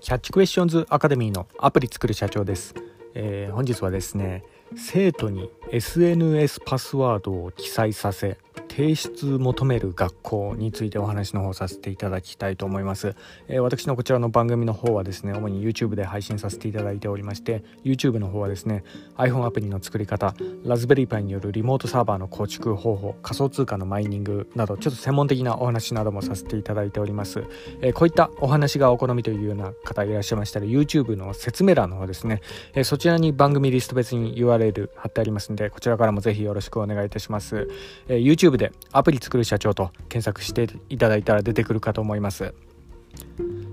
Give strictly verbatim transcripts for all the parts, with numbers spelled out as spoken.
キャッチクエスチョンズアカデミーのアプリ作る社長です。えー、本日はですね、生徒に エスエヌエス パスワードを記載させ提出求める学校についてお話の方させていただきたいと思います。えー、私のこちらの番組の方はですね、主に YouTube で配信させていただいておりまして、 YouTube の方はですね iPhone アプリの作り方、ラズベリーパイによるリモートサーバーの構築方法、仮想通貨のマイニングなど、ちょっと専門的なお話などもさせていただいております。えー、こういったお話がお好みというような方いらっしゃいましたら、 YouTube の説明欄の方ですね、えー、そちらに番組リスト別に ユーアールエル 貼ってありますので、こちらからもぜひよろしくお願いいたします。えー、YouTube でアプリ作る社長と検索していただいたら出てくるかと思います。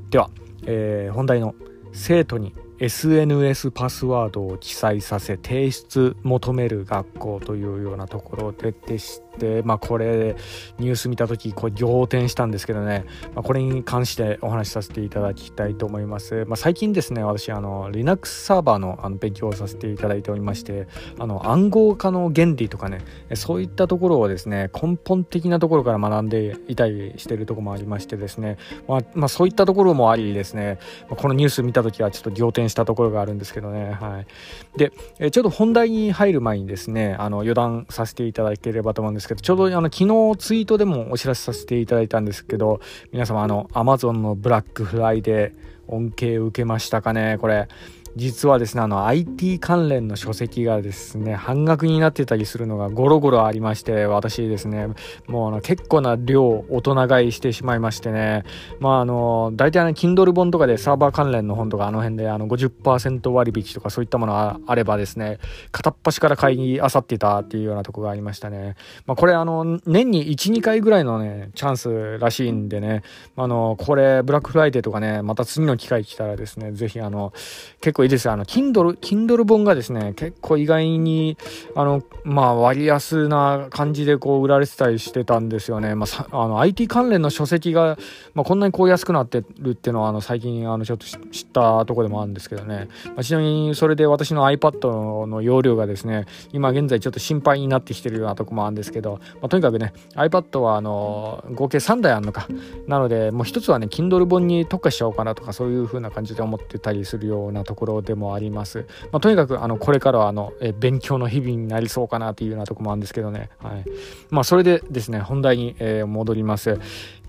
では、えー、本題の生徒に エスエヌエス パスワードを記載させ提出求める学校というようなところでして、まあこれニュース見た時こう仰天したんですけどね、まあ、これに関してお話しさせていただきたいと思います。まあ、最近ですね、私あの Linux サーバーの、あの勉強をさせていただいておりまして、あの暗号化の原理とかね、そういったところをですね根本的なところから学んでいたりしているところもありましてですね、まあ、まあそういったところもありですね、このニュース見た時はちょっと仰天したところがあるんですけどね。はい、でえちょっと本題に入る前にですね、あの余談させていただければと思うんですけど、ちょうどあの昨日ツイートでもお知らせさせていただいたんですけど、皆様あの Amazon のブラックフライデー恩恵受けましたかね。これ実はですね、あの アイティー 関連の書籍がですね半額になってたりするのがゴロゴロありまして、私ですねもうあの結構な量大人買いしてしまいましてね、まああの大体あの Kindle 本とかでサーバー関連の本とかあの辺であの ごじゅっパーセント 割引とかそういったものあればですね、片っ端から買い漁ってたっていうようなとこがありましたね。まあ、これあの年に いちにかいぐらいのねチャンスらしいんでね、あのこれブラックフライデーとかね、また次の機会来たらですね、ぜひあの結構いいです。あの Kindle Kindle 本がですね結構意外にあのまあ割安な感じでこう売られてたりしてたんですよね。まあ、あの アイティー 関連の書籍が、まあ、こんなにこう安くなってるっていうのはあの最近あのちょっと知ったとこでもあるんですけどね。まあ、ちなみにそれで私の iPad の容量がですね今現在ちょっと心配になってきてるようなとこもあるんですけど、まあ、とにかくね iPad はあの合計さんだいあるのかなので、もう一つはね Kindle 本に特化しちゃおうかなとか、そういう風な感じで思ってたりするようなところでもあります。まあ、とにかくあのこれからはあのえ勉強の日々になりそうかなというようなとこもあるんですけどね。はい、まあ、それでですね本題に、えー、戻ります。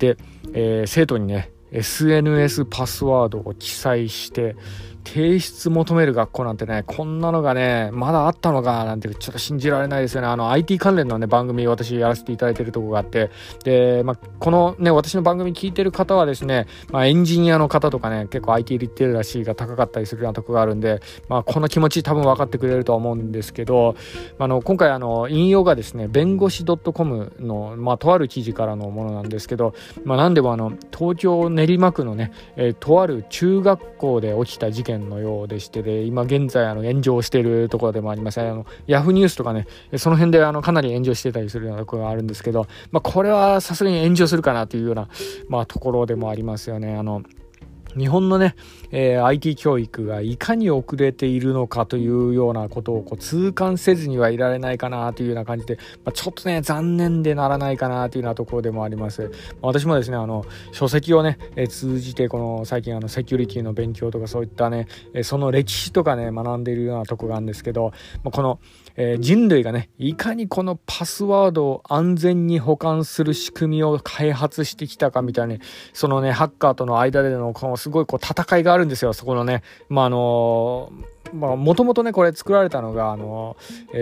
で、えー、生徒にね エスエヌエス パスワードを記載して提出求める学校なんてね、こんなのがねまだあったのかなんてちょっと信じられないですよね。あの アイティー 関連のね番組私やらせていただいてるとこがあって、で、まあ、このね私の番組聞いてる方はですね、まあ、エンジニアの方とかね結構 アイティー リテラシーが高かったりするようなとこがあるんで、まあ、この気持ち多分分かってくれるとは思うんですけど、あの今回あの引用がですね弁護士 .com の、まあ、とある記事からのものなんですけど、まあ、何でもあの東京練馬区のね、えー、とある中学校で起きた事件のようでして、で今現在あの炎上しているところでもありません。あのヤフーニュースとかねその辺であのかなり炎上してたりするようなところがあるんですけど、まあ、これはさすがに炎上するかなというような、まあ、ところでもありますよね。あの日本のね、えー、アイティー 教育がいかに遅れているのかというようなことをこう痛感せずにはいられないかなというような感じで、まあ、ちょっとね残念でならないかなというようなところでもあります。私もですねあの書籍をね、えー、通じてこの最近あのセキュリティの勉強とかそういったね、えー、その歴史とかね学んでいるようなところがあるんですけど、まあ、この、えー、人類がねいかにこのパスワードを安全に保管する仕組みを開発してきたかみたいな、そのねハッカーとの間でのこのすごいこう戦いがあるんですよ。そこのね、まああのーまあ、もともとねこれ作られたのがあの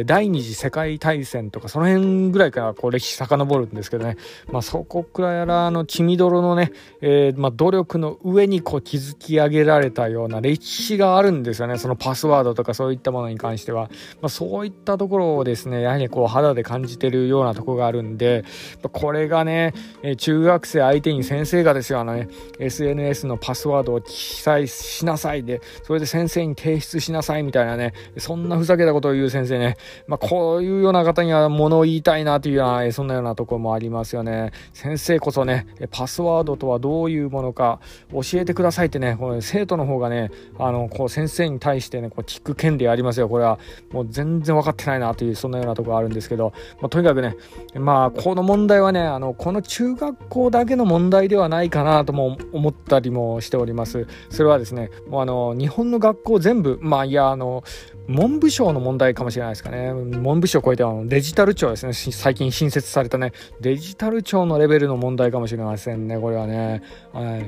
第二次世界大戦とかその辺ぐらいからこう歴史遡るんですけどね、まあ、そこからあの血みどろのね、えーまあ、努力の上にこう築き上げられたような歴史があるんですよね。そのパスワードとかそういったものに関しては、まあ、そういったところをですねやはりこう肌で感じてるようなところがあるんで、これがね中学生相手に先生がですよあの、ね、エスエヌエス のパスワードを記載しなさいで、それで先生に提出しなさいみたいなね、そんなふざけたことを言う先生ね、まあこういうような方には物を言いたいなというような、そんなようなところもありますよね。先生こそね、パスワードとはどういうものか教えてくださいってね、この生徒の方がね、あのこう先生に対してね、こう聞く権利ありますよ。これはもう全然分かってないなという、そんなようなところあるんですけど、まあ、とにかくね、まあこの問題はね、あのこの中学校だけの問題ではないかなとも思ったりもしております。それはですね、もうあの日本の学校全部、まあいやあの文部省の問題かもしれないですかね。文部省を超えてはデジタル庁ですね、最近新設されたね、デジタル庁のレベルの問題かもしれませんね、これはね。はい、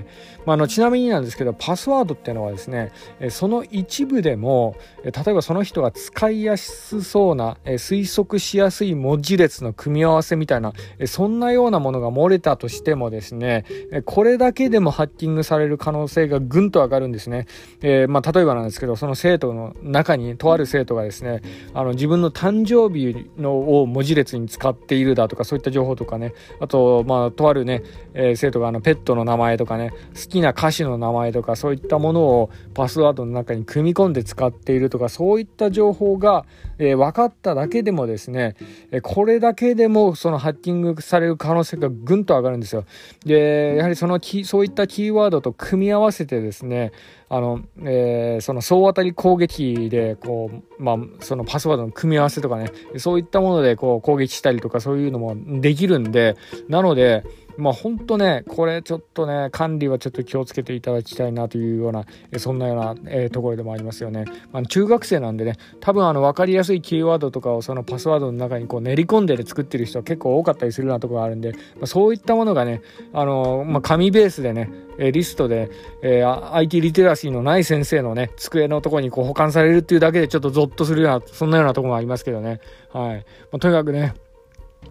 まあ、あのちなみになんですけど、パスワードっていうのはですね、その一部でも例えばその人が使いやすそうな推測しやすい文字列の組み合わせみたいな、そんなようなものが漏れたとしてもですね、これだけでもハッキングされる可能性がぐんと上がるんですね。えーまあ、例えばなんですけど、その生徒の中にとある生徒がですね、あの自分の誕生日のを文字列に使っているだとか、そういった情報とかね、あとまあとあるね、えー、生徒があのペットの名前とかね、好きな歌手の名前とか、そういったものをパスワードの中に組み込んで使っているとか、そういった情報が、えー、分かっただけでもですね、これだけでもそのハッキングされる可能性がぐんと上がるんですよ。でやはりそのキそういったキーワードと組み合わせてですね、あの、えー、その総当たり攻撃でこう、まあ、そのパスワードの組み合わせとかね、そういったものでこう攻撃したりとか、そういうのもできるんで、なのでまあ本当ね、これちょっとね、管理はちょっと気をつけていただきたいなというような、そんなような、えー、ところでもありますよね。まあ、中学生なんでね、多分あの分かりやすいキーワードとかをそのパスワードの中にこう練り込んで作ってる人は結構多かったりするようなところがあるんで、まあ、そういったものがね、あのー、まあ紙ベースでね、リストで、えー、アイティー リテラシーのない先生のね、机のところにこう保管されるっていうだけでちょっとゾッとするような、そんなようなところもありますけどね。はい。まあ、とにかくね、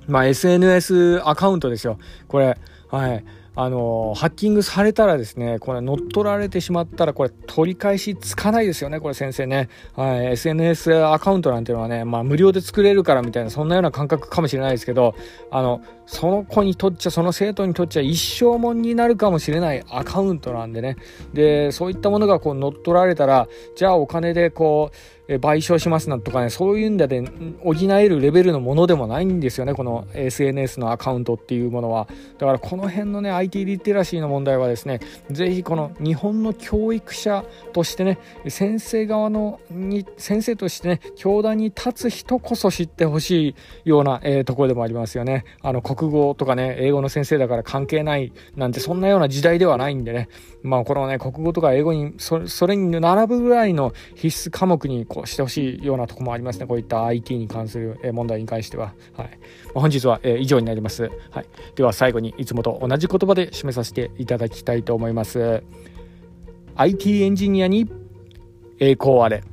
まあ、エスエヌエス アカウントですよ、これ。はい。あのハッキングされたらですね、これ乗っ取られてしまったら、これ取り返しつかないですよね、これ先生ね。はい、エスエヌエス アカウントなんていうのはね、まあ無料で作れるからみたいな、そんなような感覚かもしれないですけど、あのその子にとっちゃ、その生徒にとっちゃ一生もんになるかもしれないアカウントなんでね。でそういったものがこう乗っ取られたら、じゃあお金でこう賠償しますなんとかね、そういうんだで補えるレベルのものでもないんですよね、この エスエヌエス のアカウントっていうものは。だからこの辺のね、アイティー リテラシーの問題はですね、ぜひこの日本の教育者としてね、先生側のに先生としてね、教壇に立つ人こそ知ってほしいような、えー、ところでもありますよね。あの国語とかね、英語の先生だから関係ないなんて、そんなような時代ではないんでね、まあこのね、国語とか英語に そ, それに並ぶぐらいの必須科目にこうしてほしいようなところもありますね、こういった アイティー に関する問題に関しては。はい、本日は以上になります。はい、では最後にいつもと同じ言葉でで締めさせていただきたいと思います。アイティー エンジニアに栄光あれ。